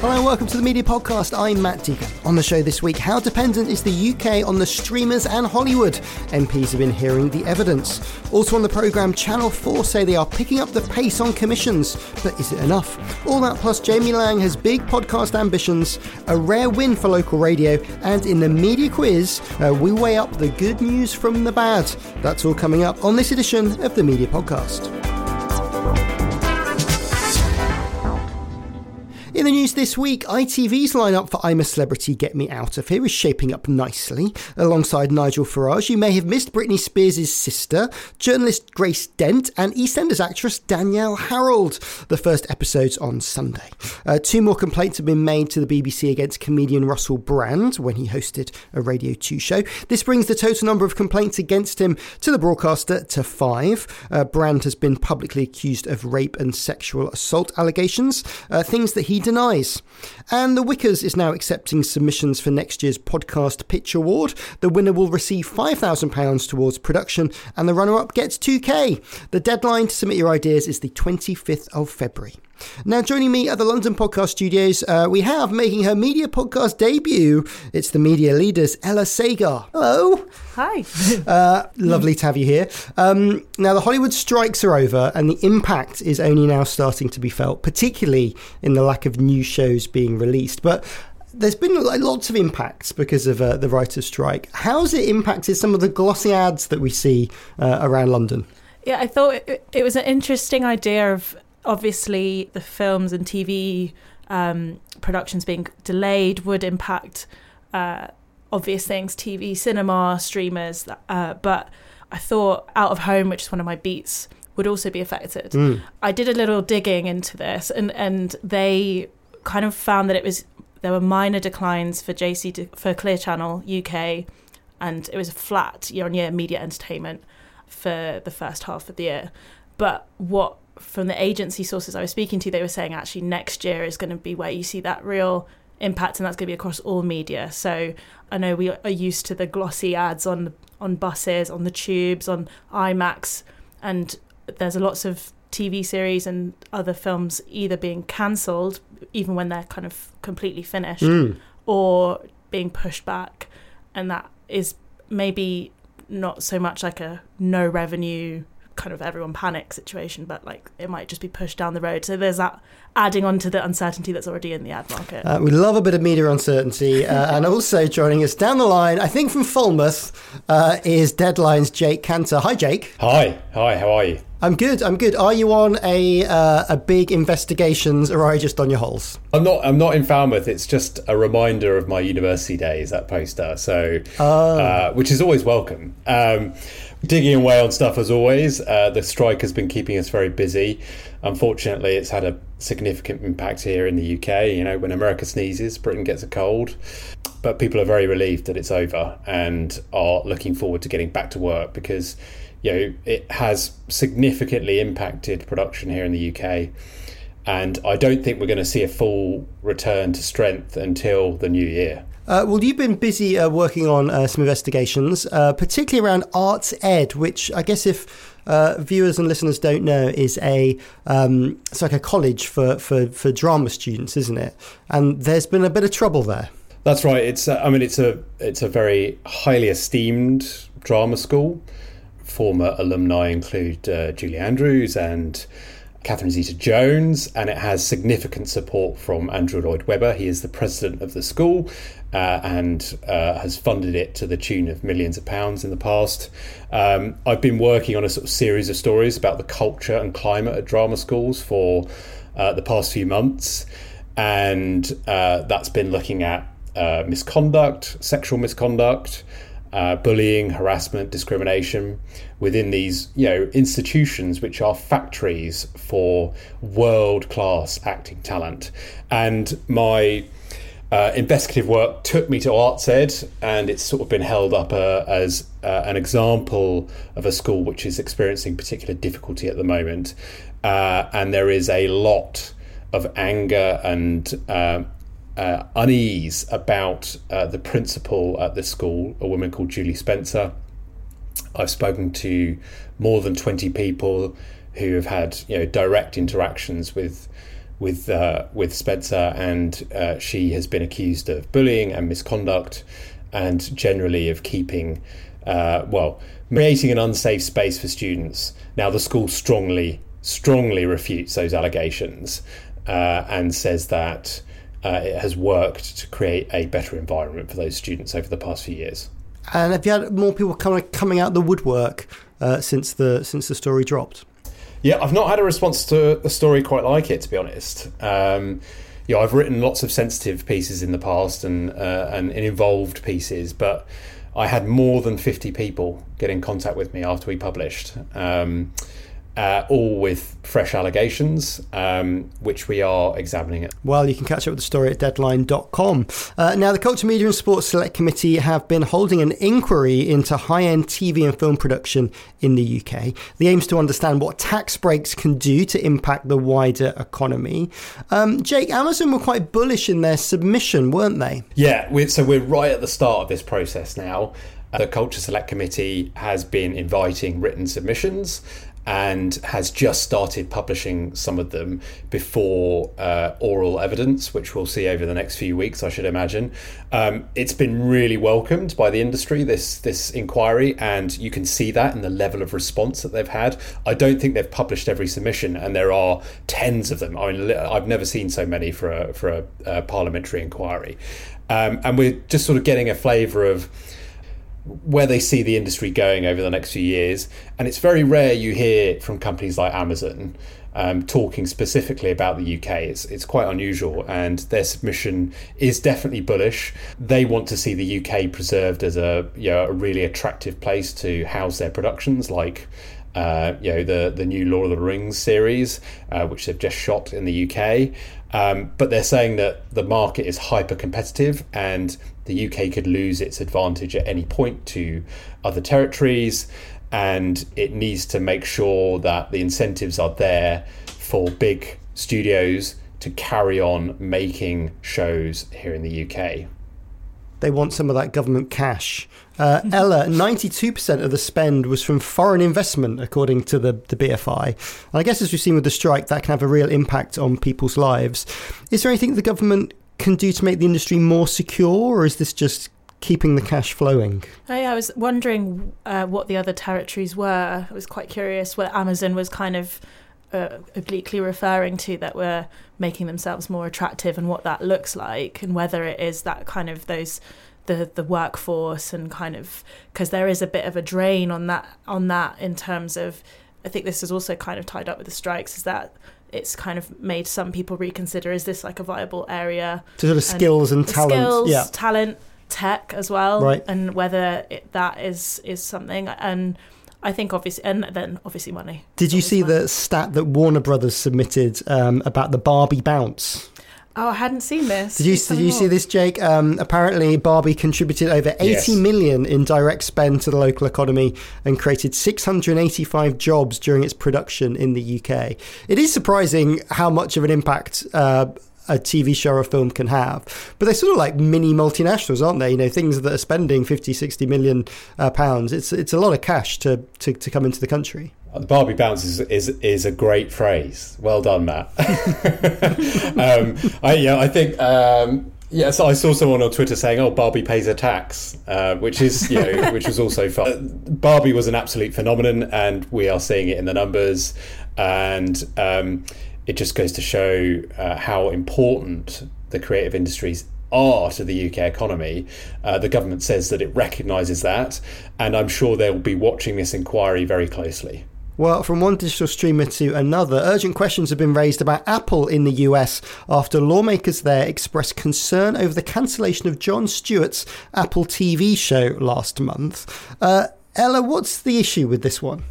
Hello and welcome to the Media Podcast. I'm Matt Deegan. On the show this week, how dependent is the UK on the streamers and Hollywood? MPs have been hearing the evidence. Also on the programme, Channel 4 say they are picking up the pace on commissions, but is it enough? All that plus Jamie Laing has big podcast ambitions, a rare win for local radio, and in the media quiz, we weigh up the good news from the bad. That's all coming up on this edition of the Media Podcast. In the news this week, ITV's lineup for I'm a Celebrity, Get Me Out of Here is shaping up nicely. Alongside Nigel Farage, you may have missed Britney Spears' sister, journalist Grace Dent, and EastEnders actress Danielle Harold. The first episode's on Sunday. Two more complaints have been made to the BBC against comedian Russell Brand when he hosted a Radio 2 show. This brings the total number of complaints against him to the broadcaster to 5. Brand has been publicly accused of rape and sexual assault allegations, things that he denies. And the Wickers is now accepting submissions for next year's podcast pitch award. The winner will receive £5,000 towards production and the runner-up gets £2,000. The deadline to submit your ideas is the 25th of February. Now, joining me at the London Podcast Studios, we have, making her media podcast debut, it's the media leader's Ella Sagar. Hello. Hi. Lovely to have you here. Now, the Hollywood strikes are over and the impact is only now starting to be felt, particularly in the lack of new shows being released. But there's been lots of impacts because of the writers' strike. How's it impacted some of the glossy ads that we see around London? Yeah, I thought it was an interesting idea of... Obviously, the films and TV productions being delayed would impact obvious things, TV, cinema, streamers. But I thought Out of Home, which is one of my beats, would also be affected. Mm. I did a little digging into this and they kind of found that there were minor declines for Clear Channel UK, and it was a flat year-on-year media entertainment for the first half of the year. But from the agency sources I was speaking to, they were saying actually next year is going to be where you see that real impact, and that's going to be across all media. So I know we are used to the glossy ads on buses, on the tubes, on IMAX, and there's lots of TV series and other films either being cancelled, even when they're kind of completely finished, or being pushed back. And that is maybe not so much like a no revenue kind of everyone panic situation, but like it might just be pushed down the road. So there's that adding on to the uncertainty that's already in the ad market. We love a bit of media uncertainty. And also joining us down the line, I think from Falmouth, is Deadline's Jake Cantor. Hi, Jake. Hi, how are you? I'm good. Are you on a big investigations, or are you just on your holes? I'm not in Falmouth. It's just a reminder of my university days, that poster. So, which is always welcome. Digging away on stuff as always. The strike has been keeping us very busy. Unfortunately, it's had a significant impact here in the UK. You know, when America sneezes, Britain gets a cold. But people are very relieved that it's over and are looking forward to getting back to work because, you know, it has significantly impacted production here in the UK, and I don't think we're going to see a full return to strength until the new year. Well, you've been busy working on some investigations, particularly around Arts Ed, which I guess if viewers and listeners don't know is it's like a college for drama students, isn't it? And there's been a bit of trouble there. That's right. It's a very highly esteemed drama school. Former alumni include Julie Andrews and Catherine Zeta-Jones, and it has significant support from Andrew Lloyd Webber. He is the president of the school and has funded it to the tune of millions of pounds in the past. I've been working on a sort of series of stories about the culture and climate at drama schools for the past few months, and that's been looking at misconduct, sexual misconduct, bullying, harassment, discrimination within these, institutions which are factories for world-class acting talent. And my investigative work took me to ArtsEd, and it's sort of been held up as an example of a school which is experiencing particular difficulty at the moment. And there is a lot of anger and unease about the principal at the school, a woman called Julie Spencer. I've spoken to more than 20 people who have had direct interactions with Spencer, and she has been accused of bullying and misconduct, and generally of creating an unsafe space for students. Now the school strongly refutes those allegations and says that it has worked to create a better environment for those students over the past few years. And have you had more people coming out of the woodwork since the story dropped? Yeah, I've not had a response to a story quite like it, to be honest. I've written lots of sensitive pieces in the past and involved pieces, but I had more than 50 people get in contact with me after we published, all with fresh allegations, which we are examining it. Well, you can catch up with the story at Deadline.com. Now, the Culture, Media and Sports Select Committee have been holding an inquiry into high-end TV and film production in the UK. The aim is to understand what tax breaks can do to impact the wider economy. Jake, Amazon were quite bullish in their submission, weren't they? Yeah, we're right at the start of this process now. The Culture Select Committee has been inviting written submissions and has just started publishing some of them before oral evidence, which we'll see over the next few weeks, I should imagine. It's been really welcomed by the industry, this inquiry, and you can see that in the level of response that they've had. I don't think they've published every submission, and there are tens of them. I mean, I've never seen so many for a parliamentary inquiry. And we're just sort of getting a flavour of where they see the industry going over the next few years. And it's very rare you hear from companies like Amazon talking specifically about the UK. It's quite unusual, and their submission is definitely bullish. They want to see the UK preserved as a really attractive place to house their productions, like the new Lord of the Rings series, which they've just shot in the UK. But they're saying that the market is hyper competitive and the UK could lose its advantage at any point to other territories, and it needs to make sure that the incentives are there for big studios to carry on making shows here in the UK. They want some of that government cash. Ella, 92% of the spend was from foreign investment, according to the BFI. And I guess, as we've seen with the strike, that can have a real impact on people's lives. Is there anything the government can do to make the industry more secure, or is this just keeping the cash flowing? I was wondering what the other territories were. I was quite curious what Amazon was kind of obliquely referring to, that were making themselves more attractive, and what that looks like, and whether it is that kind of those the workforce, and kind of, because there is a bit of a drain on that in terms of, I think this is also kind of tied up with the strikes, is that it's kind of made some people reconsider, is this like a viable area to sort of skills and talent, talent, tech as well, right? And whether that is something, and I think obviously, and then obviously money. Did you see the stat that Warner Brothers submitted about the Barbie bounce? Oh, I hadn't seen this. Did you see this, Jake? Apparently, Barbie contributed over 80 million in direct spend to the local economy and created 685 jobs during its production in the UK. It is surprising how much of an impact a TV show or film can have. But they're sort of like mini multinationals, aren't they? Things that are spending 50, 60 million pounds. It's a lot of cash to come into the country. The Barbie bounce is a great phrase. Well done, Matt. I think Yes, I saw someone on Twitter saying, "Oh, Barbie pays her tax," which was also fun. Barbie was an absolute phenomenon, and we are seeing it in the numbers, and it just goes to show how important the creative industries are to the UK economy. The government says that it recognises that, and I'm sure they'll be watching this inquiry very closely. Well, from one digital streamer to another, urgent questions have been raised about Apple in the US after lawmakers there expressed concern over the cancellation of Jon Stewart's Apple TV show last month. Ella, what's the issue with this one?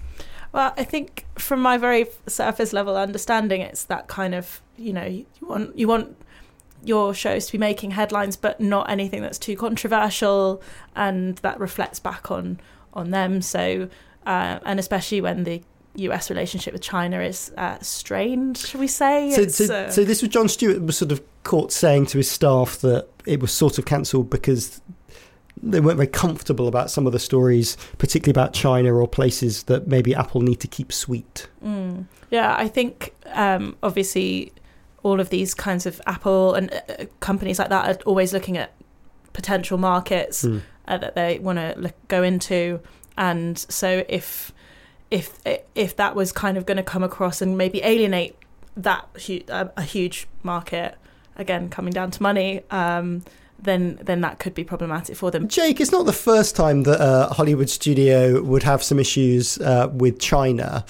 Well, I think from my very surface level understanding, it's that kind of, you want your shows to be making headlines, but not anything that's too controversial, and that reflects back on them. So, and especially when the US relationship with China is strained, shall we say. So this was Jon Stewart was sort of caught saying to his staff that it was sort of cancelled because they weren't very comfortable about some of the stories, particularly about China or places that maybe Apple need to keep sweet. Mm. Yeah, I think obviously all of these kinds of Apple and companies like that are always looking at potential markets that they want to go into. And so if that was kind of going to come across and maybe alienate that a huge market, again, coming down to money, then that could be problematic for them. Jake, it's not the first time that a Hollywood studio would have some issues with China.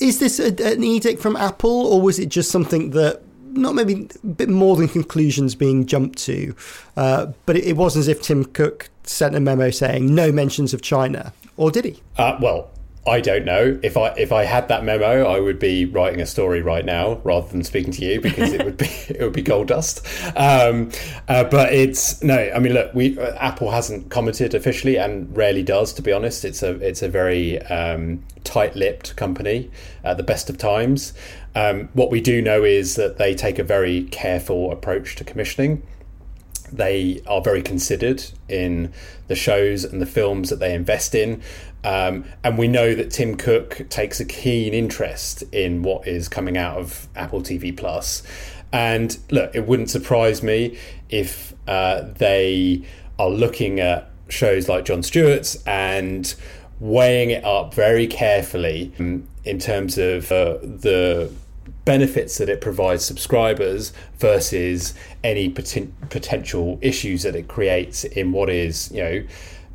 Is this an edict from Apple, or was it just something that, not maybe a bit more than conclusions being jumped to, but it wasn't as if Tim Cook sent a memo saying no mentions of China, or did he? Well, I don't know. If I had that memo, I would be writing a story right now rather than speaking to you, because it would be gold dust. But it's no. I mean, look, Apple hasn't commented officially, and rarely does, to be honest. It's a very tight-lipped company at the best of times. What we do know is that they take a very careful approach to commissioning. They are very considered in the shows and the films that they invest in. And we know that Tim Cook takes a keen interest in what is coming out of Apple TV Plus. And look, it wouldn't surprise me if they are looking at shows like Jon Stewart's and weighing it up very carefully in terms of the benefits that it provides subscribers versus any potential issues that it creates in what is,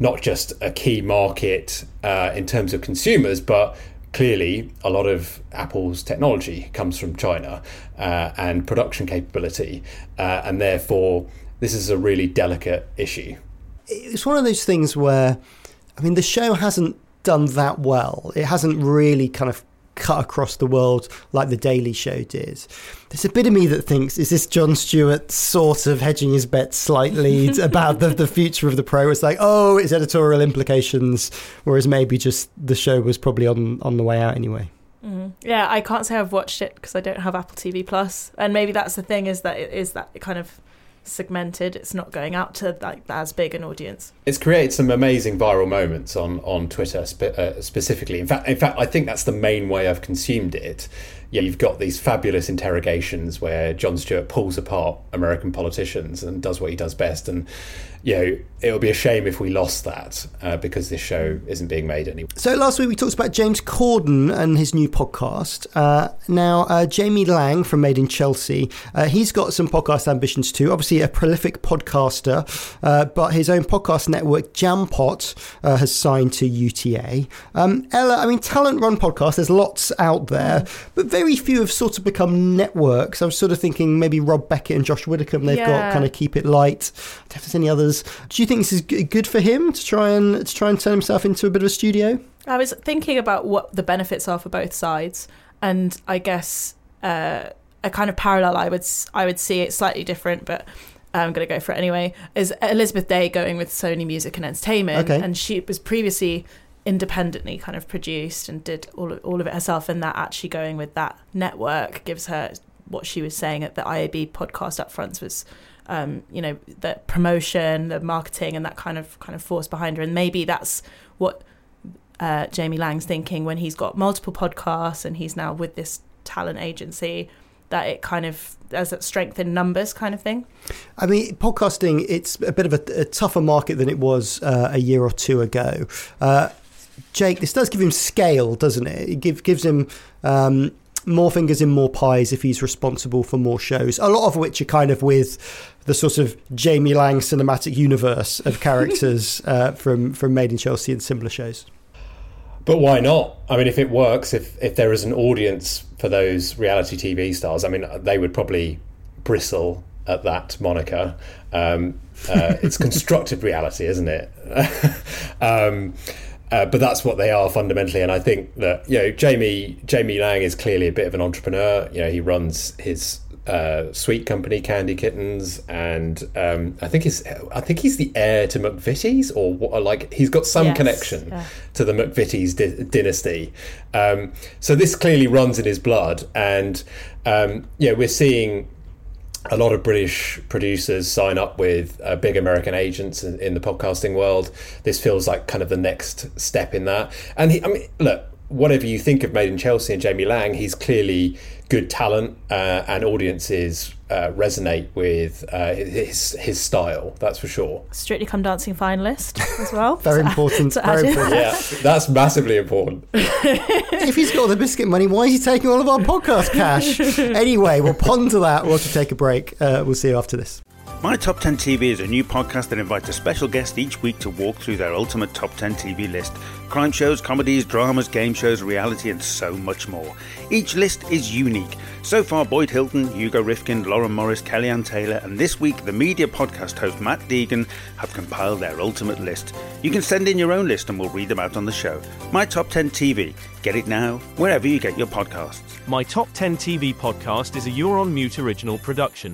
not just a key market in terms of consumers, but clearly a lot of Apple's technology comes from China and production capability. And therefore, this is a really delicate issue. It's one of those things where, I mean, the show hasn't done that well. It hasn't really kind of cut across the world like The Daily Show did. There's a bit of me that thinks, is this Jon Stewart sort of hedging his bet slightly about the future of the pro? It's like, oh, it's editorial implications, whereas maybe just the show was probably on the way out anyway. Mm. Yeah, I can't say I've watched it because I don't have Apple TV Plus, and maybe that's the thing, is that it is that kind of segmented. It's not going out to like as big an audience. It's created some amazing viral moments on Twitter specifically. In fact, I think that's the main way I've consumed it. Yeah, you've got these fabulous interrogations where Jon Stewart pulls apart American politicians and does what he does best. And, it would be a shame if we lost that because this show isn't being made anymore. So last week we talked about James Corden and his new podcast. Now, Jamie Laing from Made in Chelsea, he's got some podcast ambitions too. Obviously a prolific podcaster, but his own podcast network, Jampot, has signed to UTA. Ella, I mean, talent-run podcasts, there's lots out there, but very few have sort of become networks. I was sort of thinking maybe Rob Beckett and Josh Widdicombe, they've got kind of Keep It Light. I don't know if there's any others. Do you think this is good for him to try and turn himself into a bit of a studio? I was thinking about what the benefits are for both sides, and I guess a kind of parallel I would see, it slightly different, but I'm going to go for it anyway, is Elizabeth Day going with Sony Music and Entertainment. Okay. And she was previously independently kind of produced and did all of it herself, and that actually going with that network gives her what she was saying at the IAB podcast up front was the promotion, the marketing, and that kind of force behind her. And maybe that's what Jamie Lang's thinking when he's got multiple podcasts and he's now with this talent agency. that it kind of as a strength in numbers kind of thing? I mean, podcasting, it's a bit of a tougher market than it was a year or two ago. Jake, this does give him scale, doesn't it? It gives him more fingers in more pies if he's responsible for more shows, a lot of which are kind of with the sort of Jamie Laing cinematic universe of characters from Made in Chelsea and similar shows. But why not? I mean, if it works, if there is an audience for those reality TV stars, I mean, they would probably bristle at that moniker. It's constructed reality, isn't it? But that's what they are fundamentally. And I think that, you know, Jamie Laing is clearly a bit of an entrepreneur. You know, he runs his sweet company, Candy Kittens, and I think he's the heir to McVitie's, or what, like he's got some connection to the McVitie's dynasty. So this clearly runs in his blood, and we're seeing a lot of British producers sign up with big American agents in the podcasting world. This feels like kind of the next step in that. And look, whatever you think of Made in Chelsea and Jamie Laing, he's clearly good talent, and audiences resonate with his style, that's for sure. Strictly Come Dancing finalist as well. Very important. Yeah, that's massively important. If he's got all the biscuit money, why is he taking all of our podcast cash? Anyway, we'll ponder that. We'll have to take a break. We'll see you after this. My Top 10 TV is a new podcast that invites a special guest each week to walk through their ultimate Top 10 TV list. Crime shows, comedies, dramas, game shows, reality, and so much more. Each list is unique. So far, Boyd Hilton, Hugo Rifkin, Lauren Morris, Kellyanne Taylor, and this week, the media podcast host Matt Deegan have compiled their ultimate list. You can send in your own list and we'll read them out on the show. My Top 10 TV. Get it now, wherever you get your podcasts. My Top 10 TV podcast is a You're on Mute original production.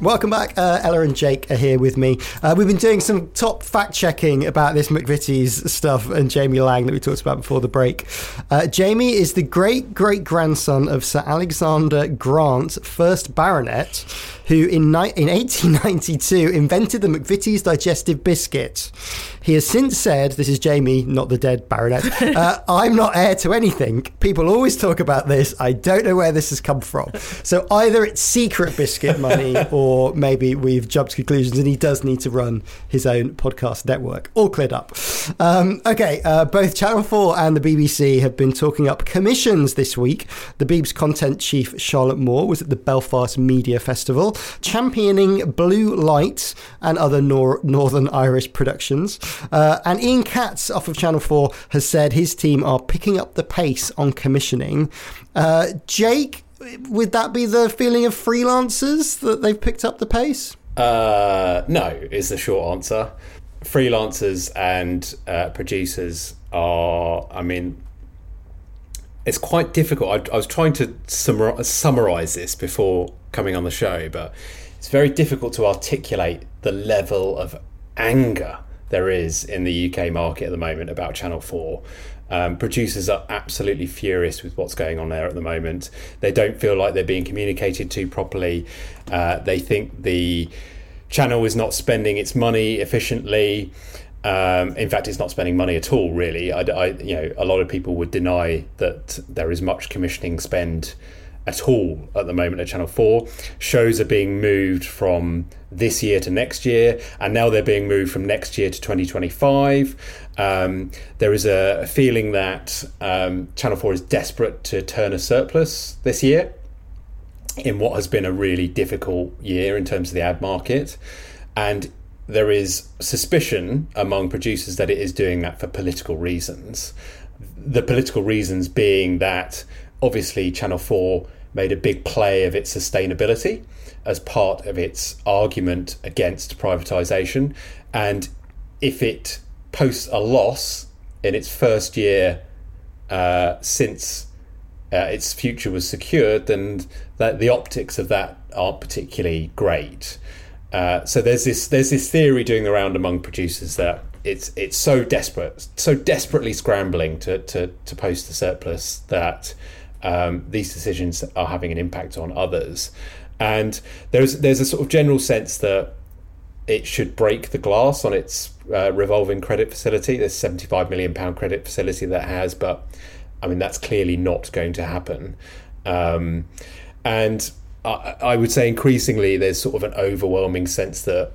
Welcome back. Ella and Jake are here with me. We've been doing some top fact-checking about this McVitie's stuff and Jamie Laing that we talked about before the break. Jamie is the great-great-grandson of Sir Alexander Grant, 1st Baronet, who in 1892 invented the McVitie's digestive biscuit. He has since said, this is Jamie, not the dead Baronet, I'm not heir to anything. People always talk about this. I don't know where this has come from. So either it's secret biscuit money or maybe we've jumped to conclusions and he does need to run his own podcast network. All cleared up. Okay, both Channel 4 and the BBC have been talking up commissions this week. The BBC's content chief, Charlotte Moore, was at the Belfast Media Festival championing Blue Light and other Northern Irish productions. And Ian Katz off of Channel 4 has said his team are picking up the pace on commissioning. Jake, would that be the feeling of freelancers, that they've picked up the pace? No, is the short answer. Freelancers and producers are, I mean, It's quite difficult. I was trying to summarise this before coming on the show, but it's very difficult to articulate the level of anger there is in the UK market at the moment about Channel 4. Producers are absolutely furious with what's going on there at the moment. They don't feel like they're being communicated to properly. They think the channel is not spending its money efficiently. In fact, it's not spending money at all, really. A lot of people would deny that there is much commissioning spend at all at the moment at Channel 4. Shows are being moved from this year to next year, and now they're being moved from next year to 2025. There is a feeling that Channel 4 is desperate to turn a surplus this year in what has been a really difficult year in terms of the ad market. And there is suspicion among producers that it is doing that for political reasons. The political reasons being that obviously Channel 4 made a big play of its sustainability as part of its argument against privatisation. And if it posts a loss in its first year since its future was secured, then that the optics of that aren't particularly great. So there's this theory doing the round among producers that it's so desperately scrambling to post the surplus that these decisions are having an impact on others, and there's a sort of general sense that it should break the glass on its revolving credit facility, this £75 million credit facility that it has, but I mean that's clearly not going to happen, and I would say increasingly there's sort of an overwhelming sense that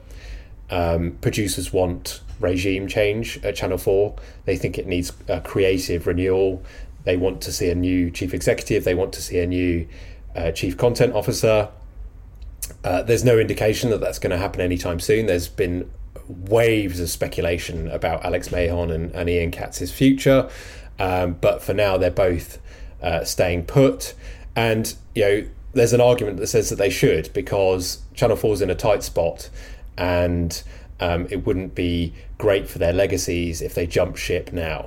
producers want regime change at Channel 4. They think it needs a creative renewal. They want to see a new chief executive. They want to see a new chief content officer. There's no indication that that's going to happen anytime soon. There's been waves of speculation about Alex Mahon and Ian Katz's future. But for now, they're both staying put. And, there's an argument that says that they should, because Channel 4's in a tight spot, and it wouldn't be great for their legacies if they jump ship now.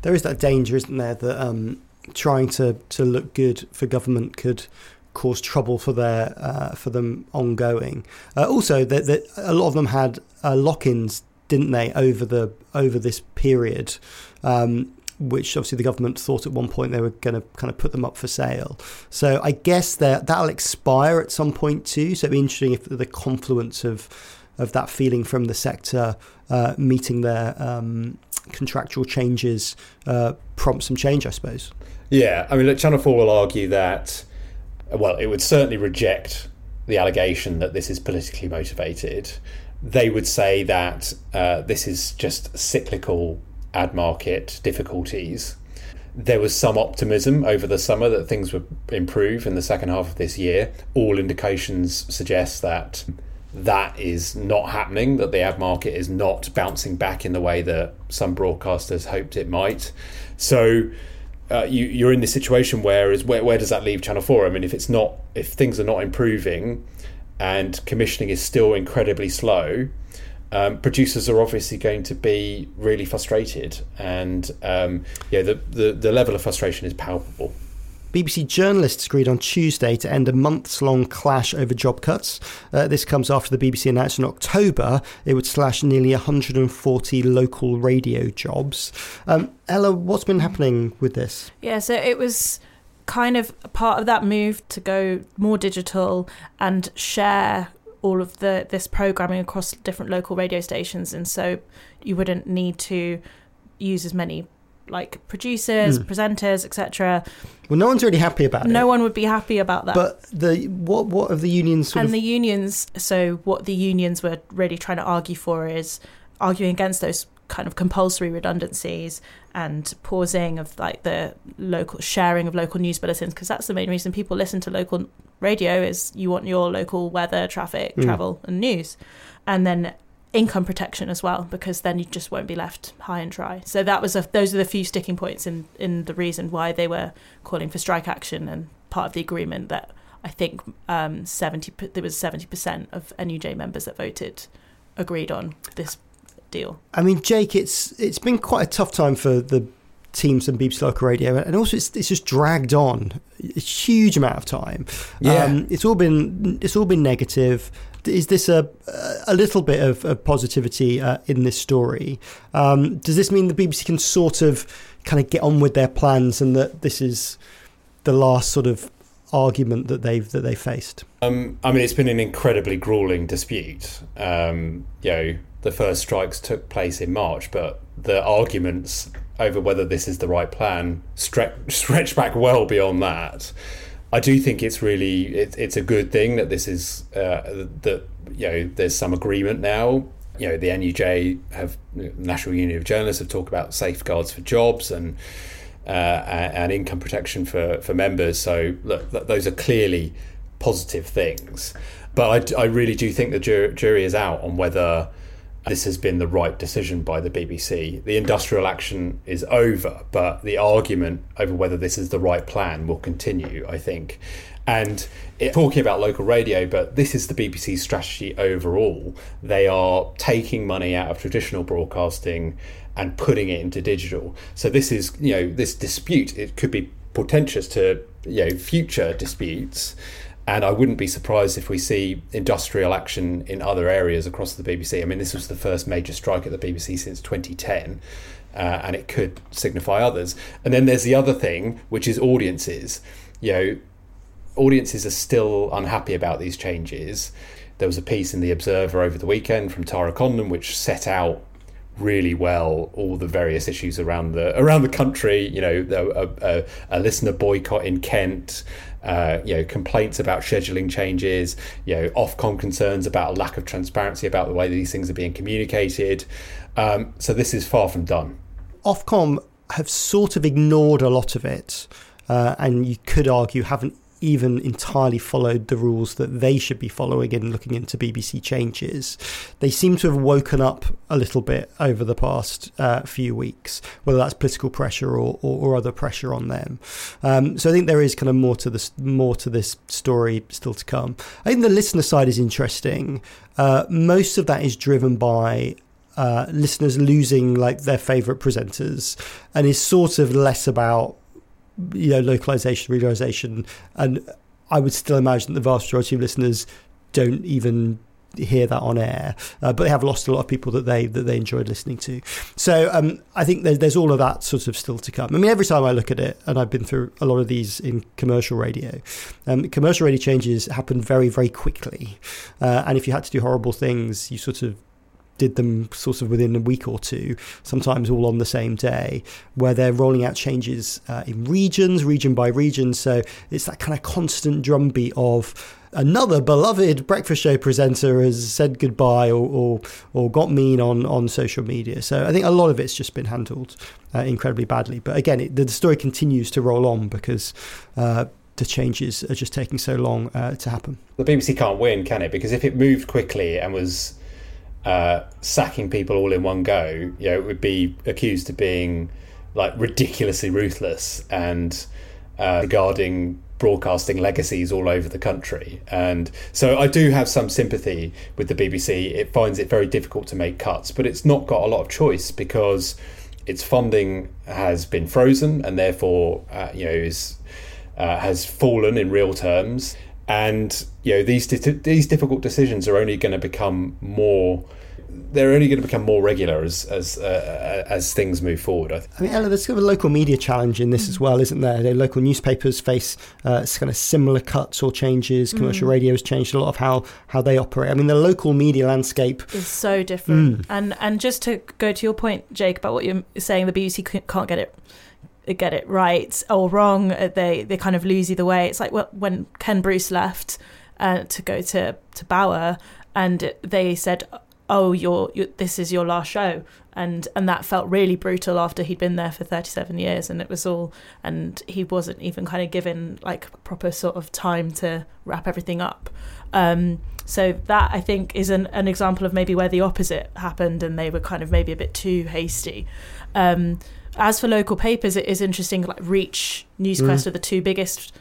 There is that danger, isn't there, that trying to look good for government could cause trouble for their for them ongoing. Also, that a lot of them had lock-ins, didn't they, over this period, which obviously the government thought at one point they were going to kind of put them up for sale. So I guess that'll expire at some point too. So it'd be interesting if the confluence of that feeling from the sector meeting their contractual changes prompt some change, I suppose. Yeah, I mean, look, Channel 4 will argue that, well, it would certainly reject the allegation that this is politically motivated. They would say that this is just cyclical ad market difficulties. There was some optimism over the summer that things would improve in the second half of this year. All indications suggest that is not happening, that the ad market is not bouncing back in the way that some broadcasters hoped it might. So you're in this situation where does that leave Channel 4? I mean, if things are not improving and commissioning is still incredibly slow, producers are obviously going to be really frustrated, and the level of frustration is palpable. BBC journalists agreed on Tuesday to end a months-long clash over job cuts. This comes after the BBC announced in October it would slash nearly 140 local radio jobs. Ella, what's been happening with this? Yeah, so it was kind of part of that move to go more digital and share all of this programming across different local radio stations, and so you wouldn't need to use as many like producers, presenters, etc. Well, no one's really happy about it. No one would be happy about that. But what of the unions? And the unions. So what the unions were really trying to argue for is arguing against those kind of compulsory redundancies and pausing of like the local sharing of local news bulletins, because that's the main reason people listen to local radio is you want your local weather, traffic, travel and news. And then income protection as well, because then you just won't be left high and dry. So that was those are the few sticking points in the reason why they were calling for strike action, and part of the agreement that I think there was 70% of NUJ members that voted agreed on this deal. I mean, Jake, it's been quite a tough time for the teams and BBC Local Radio, and also it's just dragged on a huge amount of time. Yeah. It's all been negative. Is this a little bit of positivity in this story? Does this mean the BBC can kind of get on with their plans, and that this is the last sort of argument that they faced? I mean, it's been an incredibly grueling dispute. The first strikes took place in March, but the arguments over whether this is the right plan stretch back well beyond that. I do think it's a good thing that this is there's some agreement now. You know, the NUJ National Union of Journalists have talked about safeguards for jobs and income protection for members. So look, those are clearly positive things. But I really do think the jury is out on whether this has been the right decision by the BBC. The industrial action is over, but the argument over whether this is the right plan will continue, I think. And talking about local radio, but this is the BBC's strategy overall. They are taking money out of traditional broadcasting and putting it into digital. So this is, this dispute, it could be portentous to, future disputes. And I wouldn't be surprised if we see industrial action in other areas across the BBC. I mean, this was the first major strike at the BBC since 2010. And it could signify others. And then there's the other thing, which is audiences. Audiences are still unhappy about these changes. There was a piece in The Observer over the weekend from Tara Condon, which set out really well all the various issues around the country. A listener boycott in Kent, complaints about scheduling changes, Ofcom concerns about a lack of transparency about the way these things are being communicated. So this is far from done. Ofcom have sort of ignored a lot of it, and you could argue haven't even entirely followed the rules that they should be following in looking into BBC changes. They seem to have woken up a little bit over the past few weeks, whether that's political pressure or other pressure on them. So I think there is kind of more to this story still to come. I think the listener side is interesting. Most of that is driven by listeners losing their favourite presenters, and is sort of less about localization, regionalization, and I would still imagine that the vast majority of listeners don't even hear that on air, but they have lost a lot of people that they enjoyed listening to. So I think there's all of that sort of still to come. I mean, every time I look at it, and I've been through a lot of these in commercial radio, commercial radio changes happen very, very quickly, and if you had to do horrible things, you sort of did them sort of within a week or two, sometimes all on the same day, where they're rolling out changes in regions, region by region. So it's that kind of constant drumbeat of another beloved breakfast show presenter has said goodbye or got mean on social media. So I think a lot of it's just been handled incredibly badly. But again, the story continues to roll on because the changes are just taking so long to happen. The BBC can't win, can it? Because if it moved quickly and was sacking people all in one go, it would be accused of being ridiculously ruthless and regarding broadcasting legacies all over the country. And so I do have some sympathy with the BBC. It finds it very difficult to make cuts, but it's not got a lot of choice because its funding has been frozen and therefore has fallen in real terms. And these difficult decisions are only going to become more. They're only going to become more regular as things move forward, I think. I mean, Ella, there's kind of a local media challenge in this as well, isn't there? The local newspapers face kind of similar cuts or changes. Commercial radio has changed a lot of how they operate. I mean, the local media landscape is so different. And just to go to your point, Jake, about what you're saying, the BBC can't get it right or wrong. They kind of lose either way. It's like when Ken Bruce left to go to Bauer, and they said, oh, this is your last show, and that felt really brutal after he'd been there for 37 years, and it was all, and he wasn't even kind of given proper sort of time to wrap everything up. So that, I think, is an example of maybe where the opposite happened, and they were kind of maybe a bit too hasty. As for local papers, it is interesting, Reach, NewsQuest are the two biggest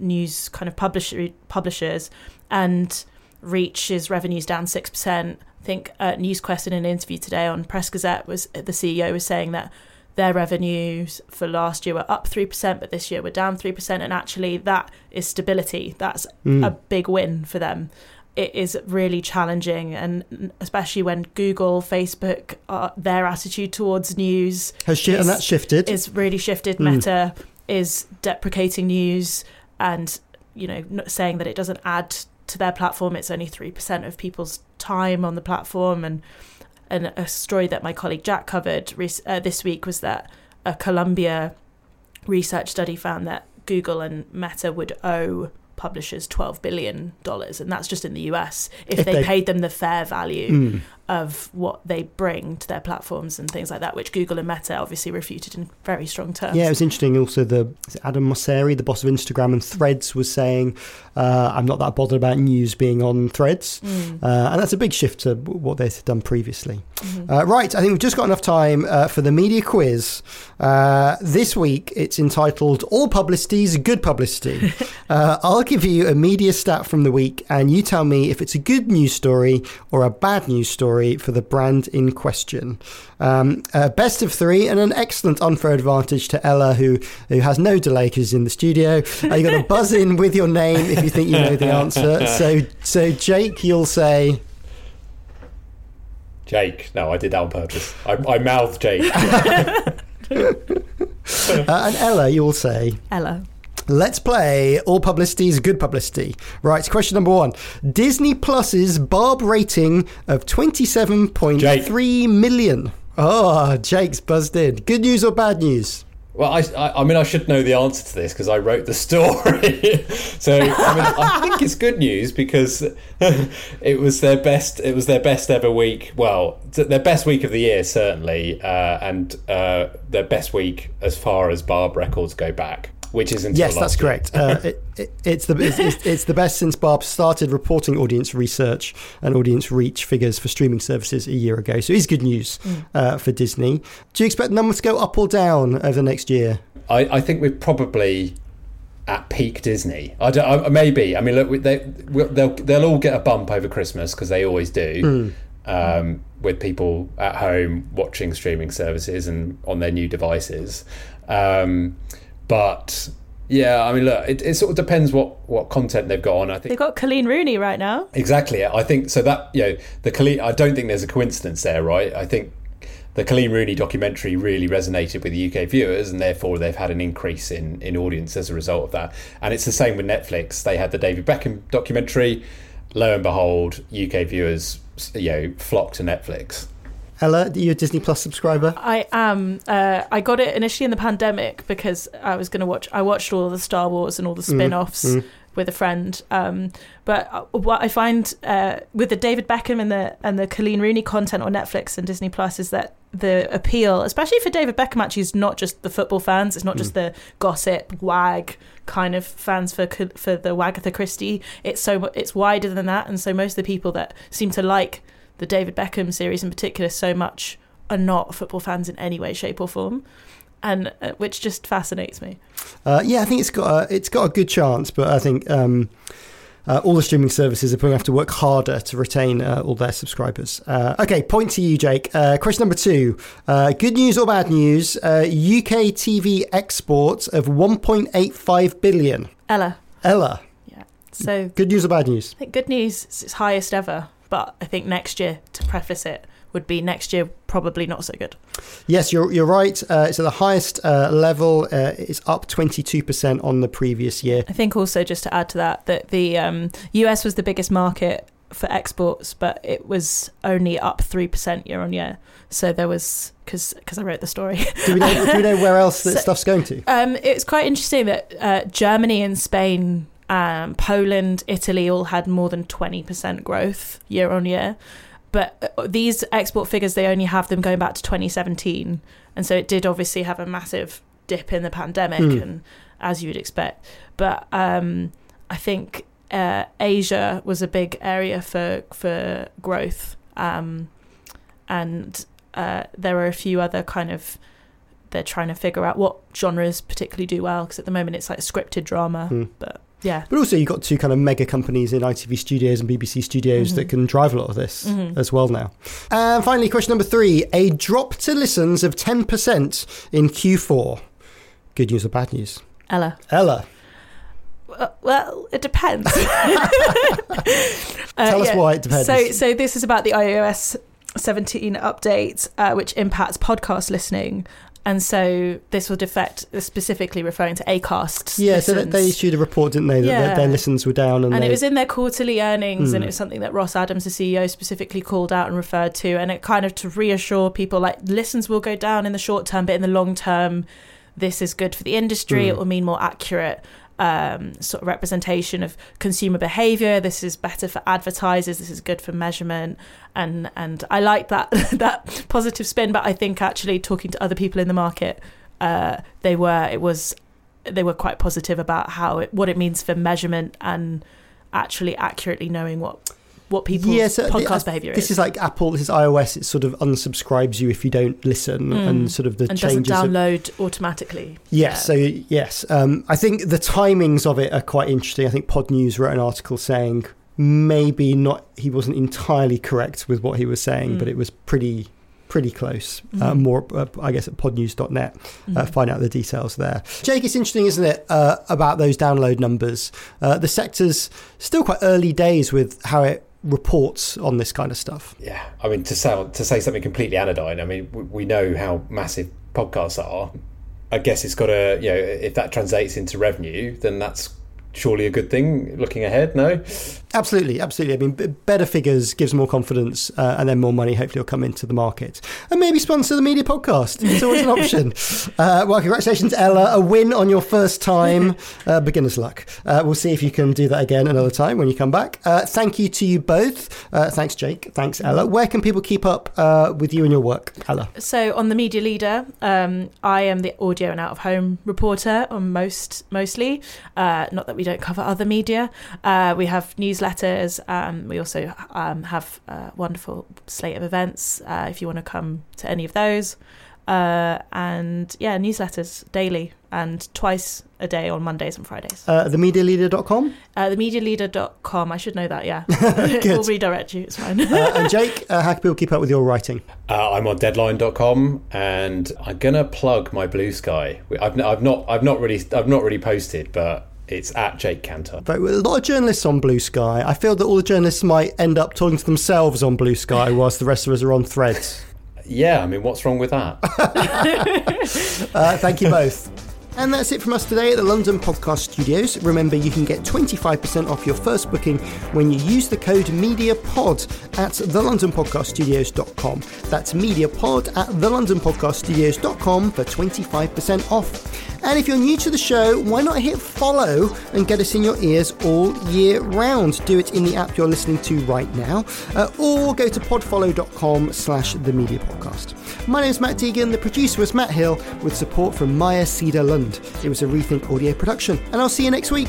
news kind of publishers, and Reach's revenue's down 6%. I think NewsQuest, in an interview today on Press Gazette, the CEO was saying that Their revenues for last year were up 3%, but this year were down 3%. And actually, that is stability. That's a big win for them. It is really challenging, and especially when Google, Facebook, their attitude towards news and that's shifted. It's really shifted. Meta is deprecating news and, you know, not saying that it doesn't add to their platform. It's only 3% of people's time on the platform. And a story that my colleague Jack covered this week was that a Columbia research study found that Google and Meta would owe publishers $12 billion, and that's just in the US, if they paid them the fair value of what they bring to their platforms and things like that, which Google and Meta obviously refuted in very strong terms. Yeah, it was interesting. Also, Adam Mosseri, the boss of Instagram and Threads, was saying, I'm not that bothered about news being on Threads. And that's a big shift to what they've done previously. Right, I think we've just got enough time for the media quiz. This week, it's entitled, All Publicity is Good Publicity. I'll give you a media stat from the week, and you tell me if it's a good news story or a bad news story for the brand in question. Best of three, and an excellent unfair advantage to Ella, who has no delay because she's in the studio. You've got to buzz in with your name if you think you know the answer. So Jake, you'll say... Jake. No, I did that on purpose. I mouthed Jake. And Ella, you'll say... Ella. Let's play All Publicity is Good Publicity. Right, question number one. Disney Plus's Barb rating of 27.3 million. Oh, Jake's buzzed in. Good news or bad news? Well, I mean, I should know the answer to this because I wrote the story. So I mean, I think it's good news because it was their best ever week. Well, their best week of the year, certainly, and their best week as far as Barb records go back. Which isn't yes, that's correct. It's the best since Barb started reporting audience research and audience reach figures for streaming services a year ago. So it's good news for Disney. Do you expect the numbers to go up or down over the next year? I think we're probably at peak Disney. Maybe. I mean, look, they'll all get a bump over Christmas because they always do. With people at home watching streaming services and on their new devices. But yeah, I mean, look, it sort of depends what content they've got on. I think they've got Colleen Rooney right now. Exactly, I think so. That I don't think there's a coincidence there, right? I think the Colleen Rooney documentary really resonated with UK viewers, and therefore they've had an increase in audience as a result of that. And it's the same with Netflix. They had the David Beckham documentary. Lo and behold, UK viewers flock to Netflix. Ella, are you a Disney Plus subscriber? I am. I got it initially in the pandemic because I watched all the Star Wars and all the spin-offs with a friend. But what I find with the David Beckham and the Colleen Rooney content on Netflix and Disney Plus is that the appeal, especially for David Beckham, actually is not just the football fans. It's not just the gossip, wag kind of fans for the Wagatha Christie. It's wider than that. And so most of the people that seem to like the David Beckham series in particular so much are not football fans in any way, shape or form, and which just fascinates me. I think it's got a good chance, but I think all the streaming services are going to have to work harder to retain all their subscribers. Okay, point to you, Jake. Question number two. Good news or bad news? UK TV exports of 1.85 billion. Ella. Yeah. So good news or bad news? I think good news. It's its highest ever. But I think next year, to preface it, would be next year probably not so good. Yes, you're right. It's at the highest level. It's up 22% on the previous year. I think also just to add to that the US was the biggest market for exports, but it was only up 3% year on year. So there was, because I wrote the story. Do we know where else that stuff's going to? It's quite interesting that Germany and Spain... Poland, Italy all had more than 20% growth year on year. But these export figures, they only have them going back to 2017. And so it did obviously have a massive dip in the pandemic, and as you would expect. But I think Asia was a big area for growth. And there were a few other kind of... They're trying to figure out what genres particularly do well, because at the moment it's like scripted drama, but... Yeah. But also you've got two kind of mega companies in ITV Studios and BBC Studios that can drive a lot of this as well now. And finally, question number 3, a drop to listens of 10% in Q4. Good news or bad news? Ella. Well, it depends. Tell us why it depends. So this is about the iOS 17 update, which impacts podcast listening. And so this would affect, specifically referring to Acast's listens. So they issued a report, didn't they, that their listens were down. And it was in their quarterly earnings, and it was something that Ross Adams, the CEO, specifically called out and referred to. And it kind of to reassure people, like, listens will go down in the short term, but in the long term, this is good for the industry. It will mean more accurate sort of representation of consumer behaviour. This is better for advertisers. This is good for measurement, and I like that that positive spin. But I think actually talking to other people in the market, they were quite positive about what it means for measurement and actually accurately knowing what people's podcast behaviour is. This is like Apple, this is iOS, it sort of unsubscribes you if you don't listen and sort of the changes. And doesn't download automatically. I think the timings of it are quite interesting. I think Pod News wrote an article saying maybe not, he wasn't entirely correct with what he was saying, but it was pretty close. More, I guess, at podnews.net. Find out the details there. Jake, it's interesting, isn't it, about those download numbers. The sector's still quite early days with how it reports on this kind of stuff. Yeah, I mean, to say something completely anodyne, I mean, we know how massive podcasts are. I guess it's got to, if that translates into revenue, then that's surely a good thing looking ahead, no? Absolutely. I mean, better figures gives more confidence and then more money hopefully will come into the market. And maybe sponsor the media podcast. It's always an option. Well, congratulations, Ella. A win on your first time. Beginner's luck. We'll see if you can do that again another time when you come back. Thank you to you both. Thanks, Jake. Thanks, Ella. Where can people keep up with you and your work, Ella? So on The Media Leader, I am the audio and out-of-home reporter on mostly. Not that we don't cover other media. We have newsletters. We also have a wonderful slate of events if you want to come to any of those. And newsletters daily and twice a day on Mondays and Fridays. TheMediaLeader.com? TheMediaLeader.com. I should know that, yeah. We'll redirect you, it's fine. And Jake, how can people keep up with your writing? I'm on Deadline.com, and I'm going to plug my Blue Sky. I've not really posted, but it's at Jake Cantor. But a lot of journalists on Blue Sky. I feel that all the journalists might end up talking to themselves on Blue Sky whilst the rest of us are on Threads. Yeah, I mean, what's wrong with that? Thank you both. And that's it from us today at the London Podcast Studios. Remember, you can get 25% off your first booking when you use the code MEDIAPOD at thelondonpodcaststudios.com. That's MEDIAPOD at thelondonpodcaststudios.com for 25% off. And if you're new to the show, why not hit follow and get us in your ears all year round? Do it in the app you're listening to right now, or go to podfollow.com/themediapodcast. My name is Matt Deegan. The producer was Matt Hill with support from Maya Cedar Lund. It was a Rethink Audio production, and I'll see you next week.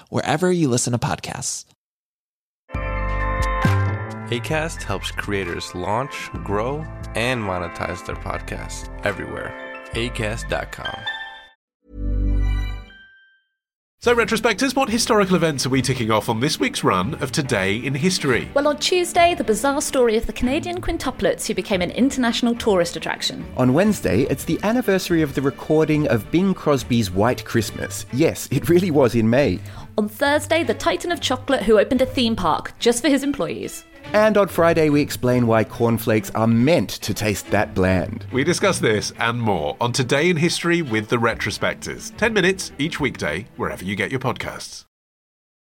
wherever you listen to podcasts. Acast helps creators launch, grow, and monetize their podcasts everywhere. Acast.com. So, retrospectors, what historical events are we ticking off on this week's run of Today in History? Well, on Tuesday, the bizarre story of the Canadian quintuplets who became an international tourist attraction. On Wednesday, it's the anniversary of the recording of Bing Crosby's White Christmas. Yes, it really was in May. On Thursday, the Titan of Chocolate who opened a theme park just for his employees. And on Friday, we explain why cornflakes are meant to taste that bland. We discuss this and more on Today in History with the Retrospectors. 10 minutes each weekday, wherever you get your podcasts.